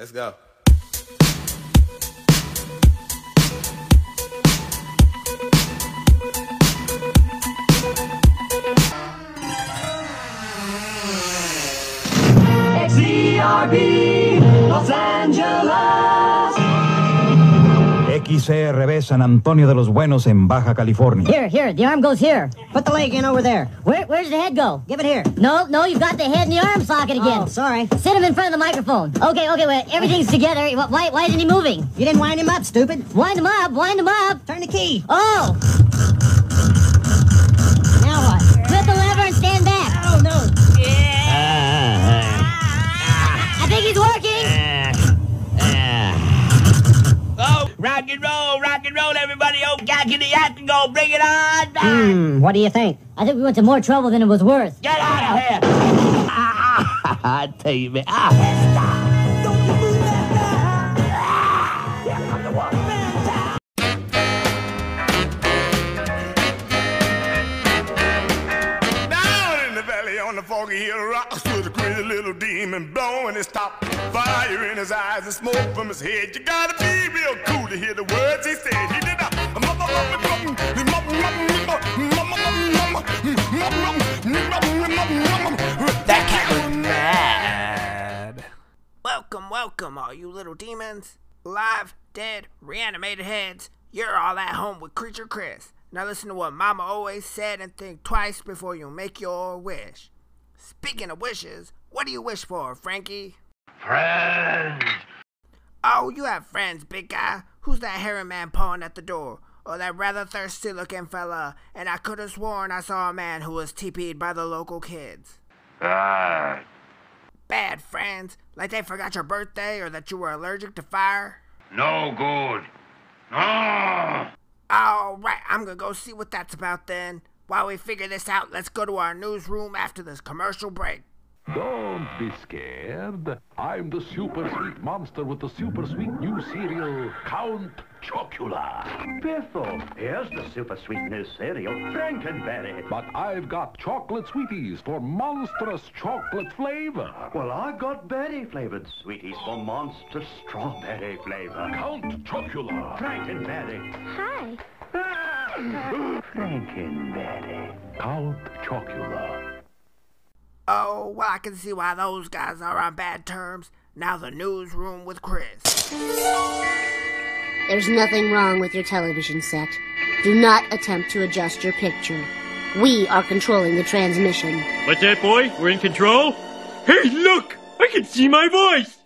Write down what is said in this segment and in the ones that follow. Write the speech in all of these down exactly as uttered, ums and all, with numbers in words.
Let's go. X E R B, Los Angeles. X E R B, San Antonio de los Buenos en Baja California. Here, here, the arm goes here. Put the leg in over there. Where, where's the head go? Give it here. No, no, you've got the head in the arm socket again. Oh, sorry. Sit him in front of the microphone. Okay, okay, well, everything's together. Why, why isn't he moving? You didn't wind him up, stupid. Wind him up, wind him up. Turn the key. Oh. Now what? Flip the lever and stand back. Oh, no. Yeah. I think he's working! Uh, uh. Oh, rock and roll, rock and roll, everybody. Oh, back in the act and go, bring it on! Hmm, what do you think? I think we went to more trouble than it was worth. Get out of here! I tell you, man. Ah, stop! Don't you move that down! Yeah, I'm the one. On the foggy hill rocks with a crazy little demon blowing his top, fire in his eyes and smoke from his head. You gotta be real cool to hear the words he said. He did a that cat was mad. Welcome, welcome, all you little demons, live, dead, reanimated heads. You're all at home with Creature Chris. Now listen to what Mama always said and think twice before you make your wish. Speaking of wishes, what do you wish for, Frankie? Friends! Oh, you have friends, big guy. Who's that hairy man pawing at the door? Or that rather thirsty looking fella? And I could have sworn I saw a man who was T P'd by the local kids. Ah. Bad friends? Like they forgot your birthday or that you were allergic to fire? No good. No! Alright, I'm gonna go see what that's about then. While we figure this out, let's go to our newsroom after this commercial break. Don't be scared. I'm the super sweet monster with the super sweet new cereal, Count Chocula. Bethel, here's the super sweet new cereal, Frankenberry. But I've got chocolate sweeties for monstrous chocolate flavor. Well, I've got berry-flavored sweeties for monstrous strawberry flavor. Count Chocula. Frankenberry. Hi. Ah, Frankenberry. Count Chocula. Oh, well, I can see why those guys are on bad terms. Now the newsroom with Chris. There's nothing wrong with your television set. Do not attempt to adjust your picture. We are controlling the transmission. What's that, boy? We're in control? Hey, look! I can see my voice!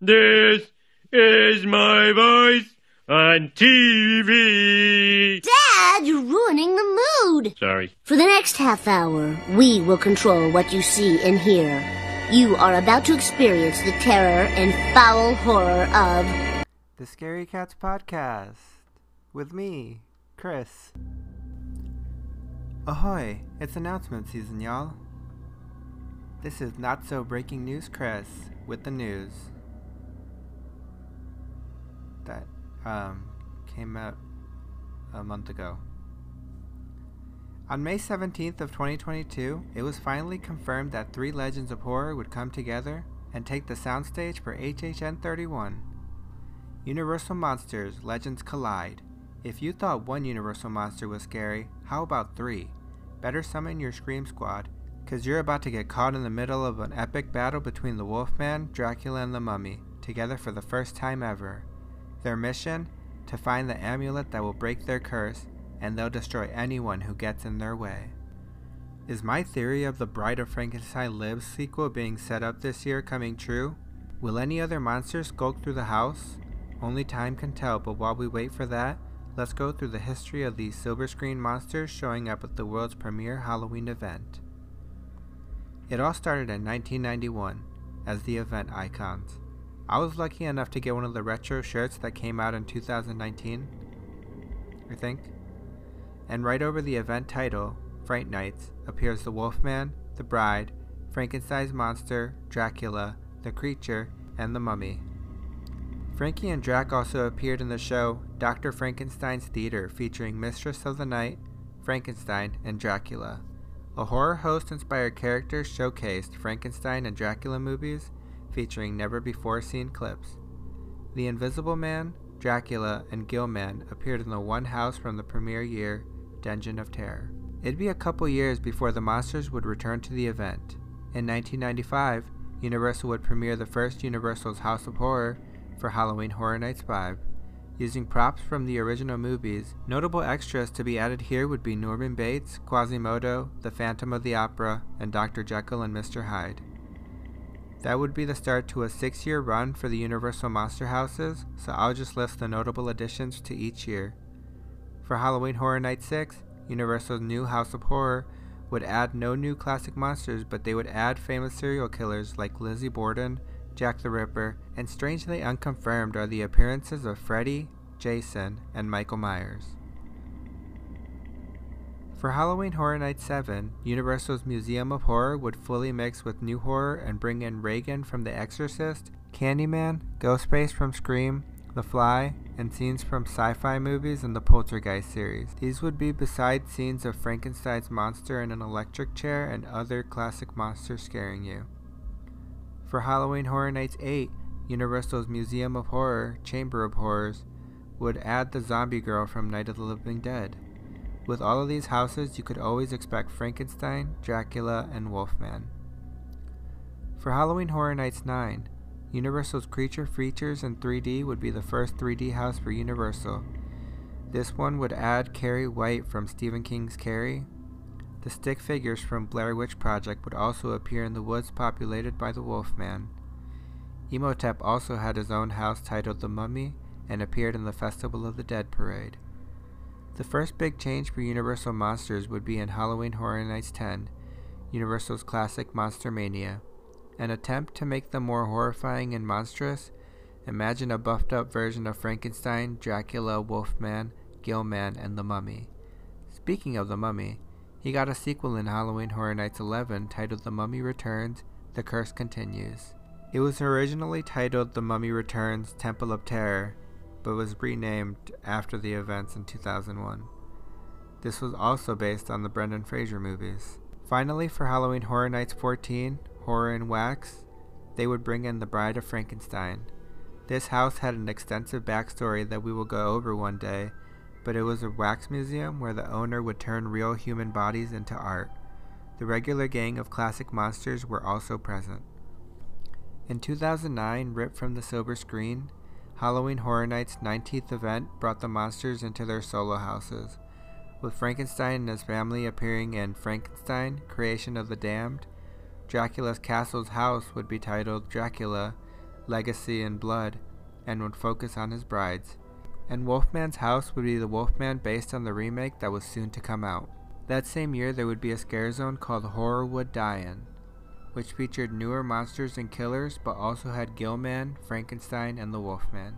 This is my voice on T V! Dad, you're ruining the mood! Sorry. For the next half hour, we will control what you see and hear. You are about to experience the terror and foul horror of... The Scary Cats Podcast. With me, Chris. Ahoy, it's announcement season, y'all. This is Not So Breaking News Chris with the news. That... Um, came out a month ago. On May seventeenth of twenty twenty-two, it was finally confirmed that three legends of horror would come together and take the soundstage for H H N thirty-one. Universal Monsters Legends Collide. If you thought one Universal Monster was scary, how about three? Better summon your Scream Squad, cause you're about to get caught in the middle of an epic battle between the Wolfman, Dracula, and the Mummy, together for the first time ever. Their mission? To find the amulet that will break their curse, and they'll destroy anyone who gets in their way. Is my theory of The Bride of Frankenstein Lives sequel being set up this year coming true? Will any other monsters skulk through the house? Only time can tell, but while we wait for that, let's go through the history of these silver screen monsters showing up at the world's premier Halloween event. It all started in nineteen ninety-one, as the event icons. I was lucky enough to get one of the retro shirts that came out in two thousand nineteen, I think. And right over the event title, Fright Nights, appears the Wolfman, the Bride, Frankenstein's Monster, Dracula, the Creature, and the Mummy. Frankie and Drac also appeared in the show Doctor Frankenstein's Theater, featuring Mistress of the Night, Frankenstein, and Dracula. A horror host-inspired character showcased Frankenstein and Dracula movies featuring never-before-seen clips. The Invisible Man, Dracula, and Gilman appeared in the one house from the premiere year, Dungeon of Terror. It'd be a couple years before the monsters would return to the event. In nineteen ninety-five, Universal would premiere the first Universal's House of Horror for Halloween Horror Nights five. Using props from the original movies, notable extras to be added here would be Norman Bates, Quasimodo, The Phantom of the Opera, and Doctor Jekyll and Mister Hyde. That would be the start to a six-year run for the Universal Monster Houses, so I'll just list the notable additions to each year. For Halloween Horror Night six, Universal's new House of Horror would add no new classic monsters, but they would add famous serial killers like Lizzie Borden, Jack the Ripper, and strangely unconfirmed are the appearances of Freddy, Jason, and Michael Myers. For Halloween Horror Night seven, Universal's Museum of Horror would fully mix with new horror and bring in Reagan from The Exorcist, Candyman, Ghostface from Scream, The Fly, and scenes from sci-fi movies and the Poltergeist series. These would be besides scenes of Frankenstein's monster in an electric chair and other classic monsters scaring you. For Halloween Horror Nights eight, Universal's Museum of Horror, Chamber of Horrors, would add the zombie girl from Night of the Living Dead. With all of these houses, you could always expect Frankenstein, Dracula, and Wolfman. For Halloween Horror Nights nine, Universal's Creature Features in three D would be the first three D house for Universal. This one would add Carrie White from Stephen King's Carrie. The stick figures from Blair Witch Project would also appear in the woods populated by the Wolfman. Imhotep also had his own house titled The Mummy and appeared in the Festival of the Dead parade. The first big change for Universal Monsters would be in Halloween Horror Nights ten, Universal's classic Monster Mania. An attempt to make them more horrifying and monstrous, imagine a buffed up version of Frankenstein, Dracula, Wolfman, Gilman, and The Mummy. Speaking of The Mummy, he got a sequel in Halloween Horror Nights eleven titled The Mummy Returns, The Curse Continues. It was originally titled The Mummy Returns, Temple of Terror, but was renamed after the events in two thousand one. This was also based on the Brendan Fraser movies. Finally, for Halloween Horror Nights fourteen, Horror in Wax, they would bring in The Bride of Frankenstein. This house had an extensive backstory that we will go over one day, but it was a wax museum where the owner would turn real human bodies into art. The regular gang of classic monsters were also present. In two thousand nine, ripped from the silver screen, Halloween Horror Nights' nineteenth event brought the monsters into their solo houses, with Frankenstein and his family appearing in Frankenstein, Creation of the Damned. Dracula's castle's house would be titled Dracula, Legacy and Blood, and would focus on his brides. And Wolfman's house would be the Wolfman based on the remake that was soon to come out. That same year, there would be a scare zone called Horrorwood Die-In, which featured newer monsters and killers, but also had Gilman, Frankenstein, and the Wolfman.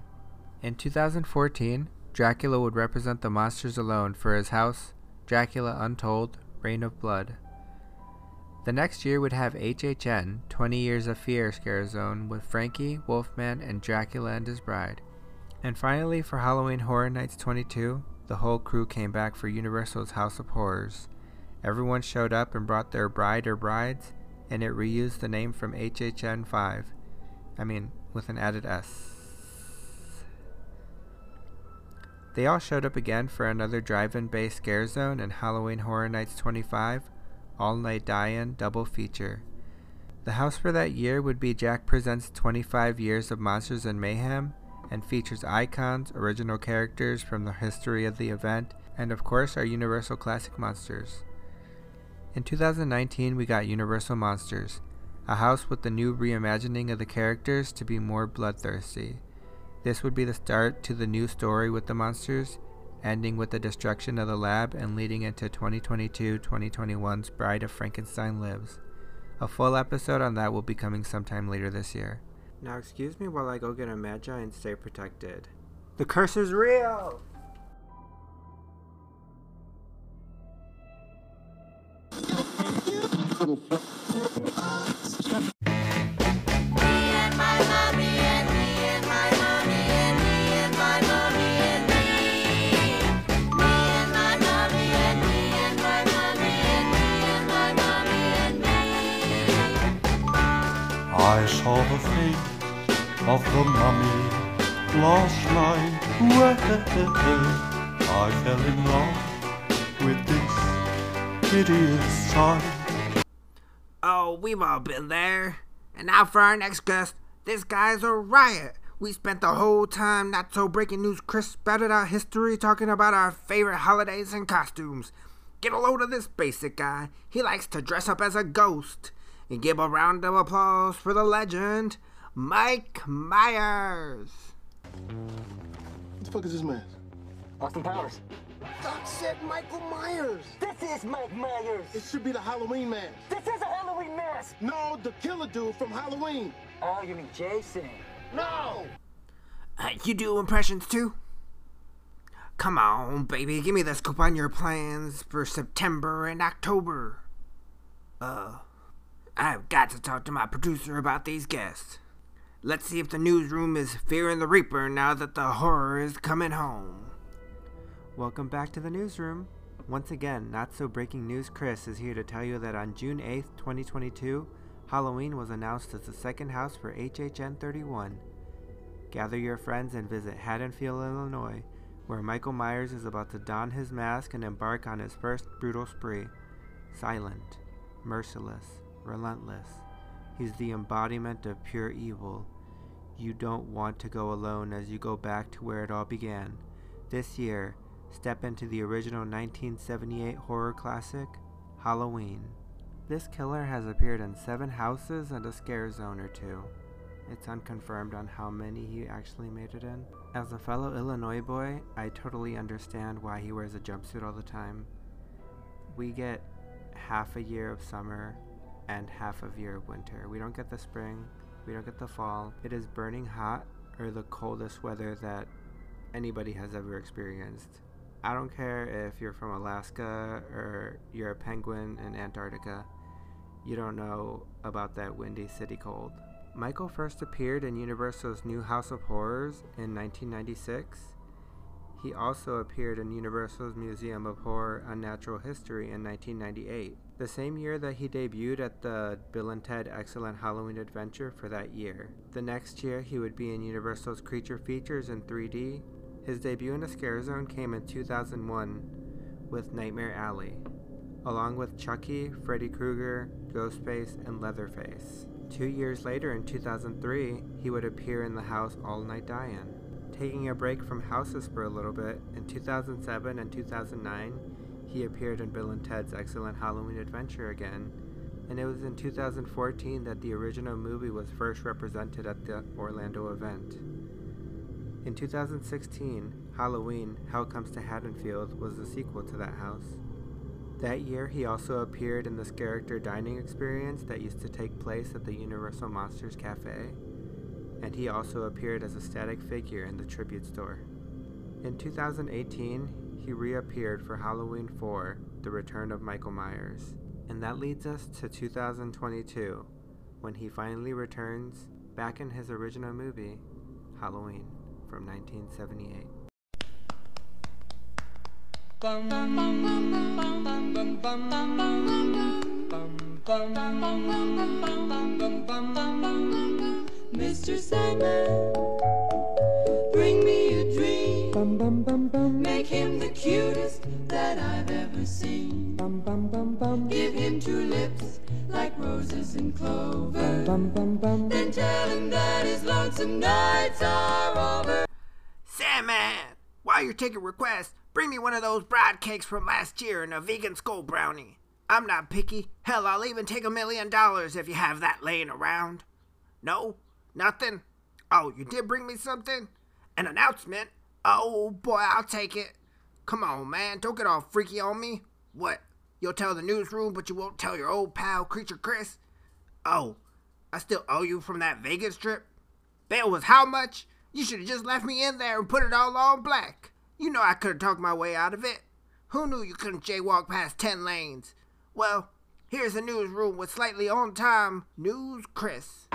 In two thousand fourteen, Dracula would represent the monsters alone for his house, Dracula Untold, Reign of Blood. The next year would have H H N, twenty Years of Fear Scare Zone with Freaky, Wolfman, and Dracula and his bride. And finally, for Halloween Horror Nights twenty-two, the whole crew came back for Universal's House of Horrors. Everyone showed up and brought their bride or brides, and it reused the name from H H N five. I mean, with an added S. They all showed up again for another drive-in based scare zone in Halloween Horror Nights twenty-five, All Night Die-In double feature. The house for that year would be Jack Presents twenty-five Years of Monsters and Mayhem, and features icons, original characters from the history of the event, and of course our Universal classic monsters. In two thousand nineteen, we got Universal Monsters, a house with the new reimagining of the characters to be more bloodthirsty. This would be the start to the new story with the monsters, ending with the destruction of the lab and leading into twenty twenty-two twenty twenty-one's Bride of Frankenstein Lives. A full episode on that will be coming sometime later this year. Now excuse me while I go get a Magi and stay protected. The curse is real! I saw the fate of the mummy last night. I fell in love with this hideous sight. Oh, we've all been there. And now for our next guest. This guy's a riot. We spent the whole time Not So Breaking News Chris spouted out history talking about our favorite holidays and costumes. Get a load of this basic guy. He likes to dress up as a ghost. And give a round of applause for the legend, Mike Myers. What the fuck is this man? Austin Powers. Doc said Michael Myers. This is Mike Myers. It should be the Halloween mask. This is a Halloween mask. No, the killer dude from Halloween. Oh, you mean Jason? No. Uh, you do impressions too? Come on, baby. Give me the scoop on your plans for September and October. Uh... I've got to talk to my producer about these guests. Let's see if the newsroom is fearing the Reaper now that the horror is coming home. Welcome back to the newsroom. Once again, Not So Breaking News Chris is here to tell you that on June eighth, twenty twenty-two, Halloween was announced as the second house for H H N thirty-one. Gather your friends and visit Haddonfield, Illinois, where Michael Myers is about to don his mask and embark on his first brutal spree. Silent, merciless, relentless. He's the embodiment of pure evil. You don't want to go alone as you go back to where it all began. This year, step into the original nineteen seventy-eight horror classic, Halloween. This killer has appeared in seven houses and a scare zone or two. It's unconfirmed on how many he actually made it in. As a fellow Illinois boy, I totally understand why he wears a jumpsuit all the time. We get half a year of summer and half of year of winter. We don't get the spring, we don't get the fall. It is burning hot or the coldest weather that anybody has ever experienced. I don't care if you're from Alaska or you're a penguin in Antarctica, you don't know about that windy city cold. Michael first appeared in Universal's new House of Horrors in nineteen ninety-six. He also appeared in Universal's Museum of Horror and Natural History in nineteen ninety-eight, the same year that he debuted at the Bill and Ted's Excellent Halloween Adventure for that year. The next year, he would be in Universal's Creature Features in three D. His debut in the Scare Zone came in two thousand one with Nightmare Alley, along with Chucky, Freddy Krueger, Ghostface, and Leatherface. Two years later, in two thousand three, he would appear in the house All Night Die-In. Taking a break from houses for a little bit, in two thousand seven and two thousand nine, he appeared in Bill and Ted's Excellent Halloween Adventure again, and it was in two thousand fourteen that the original movie was first represented at the Orlando event. In two thousand sixteen, Halloween, Hell Comes to Haddonfield was the sequel to that house. That year, he also appeared in this character dining experience that used to take place at the Universal Monsters Cafe, and he also appeared as a static figure in the Tribute Store. In two thousand eighteen, he reappeared for Halloween four, The Return of Michael Myers. And that leads us to two thousand twenty-two, when he finally returns back in his original movie, Halloween, from nineteen seventy-eight. Bum, bum, bum, bum, bum, bum, bum, bum, bum, bum, Mister Sandman, bring me a dream. Bum, bum, bum, bum. Make him the cutest that I've ever seen. Bum, bum, bum, bum. Give him two lips like roses and clover. Bum, bum, bum, bum. Then tell him that his lonesome nights are over. Sandman, while you're taking requests, bring me one of those bride cakes from last year and a vegan skull brownie. I'm not picky. Hell, I'll even take a million dollars if you have that laying around. No? Nothing? Oh, you did bring me something? An announcement? Oh, boy, I'll take it. Come on, man. Don't get all freaky on me. What? You'll tell the newsroom, but you won't tell your old pal, Creature Chris? Oh, I still owe you from that Vegas trip? Bail was how much? You should have just left me in there and put it all on black. You know I could have talked my way out of it. Who knew you couldn't jaywalk past ten lanes? Well, here's the newsroom with slightly on-time News Chris.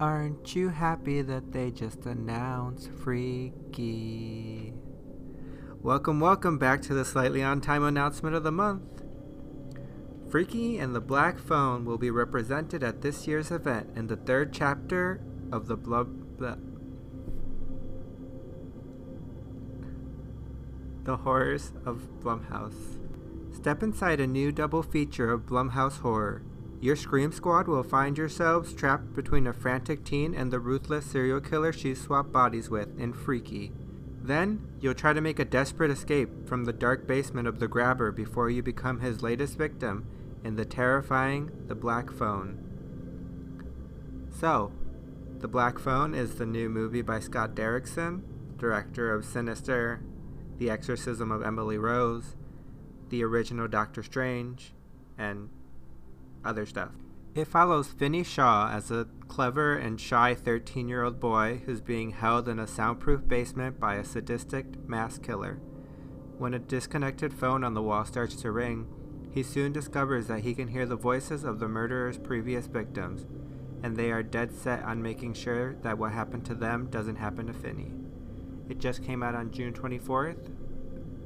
Aren't you happy that they just announced Freaky? Welcome, welcome back to the slightly on-time announcement of the month. Freaky and the Black Phone will be represented at this year's event in the third chapter of the blood... Blah, the Horrors of Blumhouse. Step inside a new double feature of Blumhouse horror. Your Scream Squad will find yourselves trapped between a frantic teen and the ruthless serial killer she swapped bodies with in Freaky. Then, you'll try to make a desperate escape from the dark basement of the grabber before you become his latest victim in the terrifying The Black Phone. So, The Black Phone is the new movie by Scott Derrickson, director of Sinister, The Exorcism of Emily Rose, the original Doctor Strange, and other stuff. It follows Finney Shaw as a clever and shy thirteen-year-old boy who's being held in a soundproof basement by a sadistic mass killer. When a disconnected phone on the wall starts to ring, he soon discovers that he can hear the voices of the murderer's previous victims, and they are dead set on making sure that what happened to them doesn't happen to Finney. It just came out on June twenty-fourth,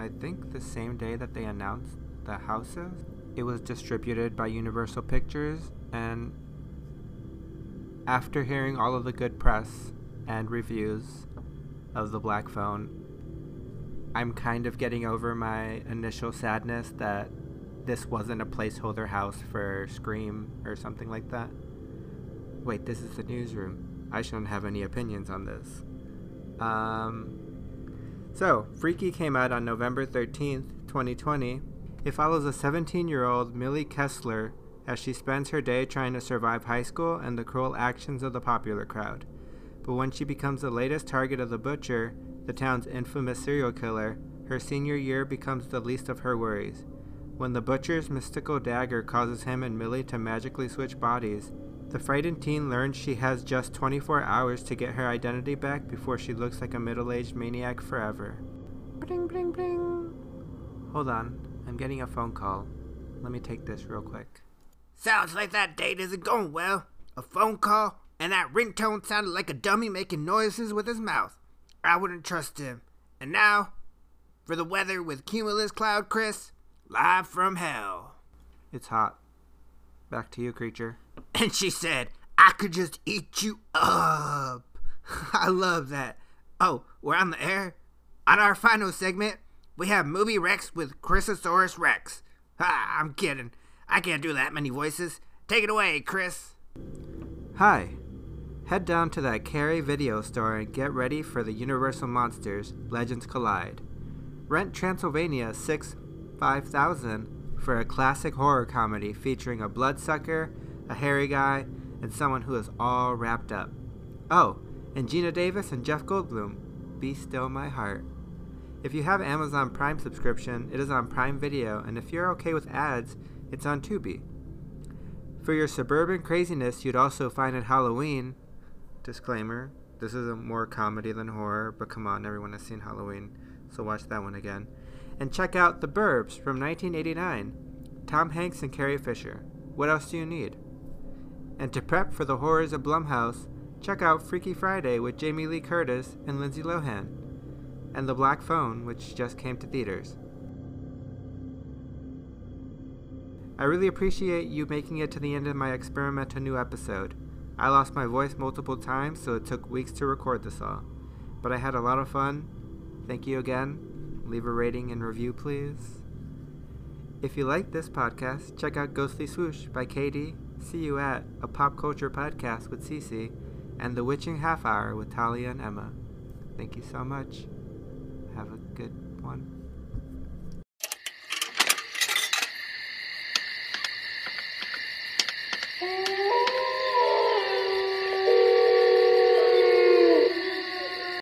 I think the same day that they announced the houses. It was distributed by Universal Pictures, and after hearing all of the good press and reviews of The Black Phone, I'm kind of getting over my initial sadness that this wasn't a placeholder house for Scream or something like that. Wait, this is the newsroom. I shouldn't have any opinions on this. Um, so, Freaky came out on November thirteenth, twenty twenty. It follows a seventeen-year-old Millie Kessler as she spends her day trying to survive high school and the cruel actions of the popular crowd. But when she becomes the latest target of the Butcher, the town's infamous serial killer, her senior year becomes the least of her worries. When the Butcher's mystical dagger causes him and Millie to magically switch bodies, the frightened teen learns she has just twenty-four hours to get her identity back before she looks like a middle-aged maniac forever. Bling, bling, bling. Hold on. I'm getting a phone call. Let me take this real quick. Sounds like that date isn't going well. A phone call, and that ringtone sounded like a dummy making noises with his mouth. I wouldn't trust him. And now, for the weather with Cumulus Cloud Chris, live from hell. It's hot. Back to you, Creature. And she said, I could just eat you up. I love that. Oh, we're on the air? On our final segment, we have Movie Rex with Chrysosaurus Rex. Ha, I'm kidding. I can't do that many voices. Take it away, Chris. Hi. Head down to that Carrie video store and get ready for the Universal Monsters Legends Collide. Rent Transylvania six five thousand for a classic horror comedy featuring a bloodsucker, a hairy guy, and someone who is all wrapped up. Oh, and Gina Davis and Jeff Goldblum. Be Still My Heart. If you have Amazon Prime subscription, it is on Prime Video, and if you're okay with ads, it's on Tubi. For your suburban craziness, you'd also find it Halloween. Disclaimer, this is a more comedy than horror, but come on, everyone has seen Halloween, so watch that one again. And check out The Burbs from nineteen eighty-nine, Tom Hanks and Carrie Fisher. What else do you need? And to prep for the horrors of Blumhouse, check out Freaky Friday with Jamie Lee Curtis and Lindsay Lohan. And The Black Phone, which just came to theaters. I really appreciate you making it to the end of my experimental new episode. I lost my voice multiple times, so it took weeks to record this all. But I had a lot of fun. Thank you again. Leave a rating and review, please. If you like this podcast, check out Ghostly Swoosh by Katie, See You At, a pop culture podcast with Cece, and The Witching Half Hour with Talia and Emma. Thank you so much. Have a good one. Hey.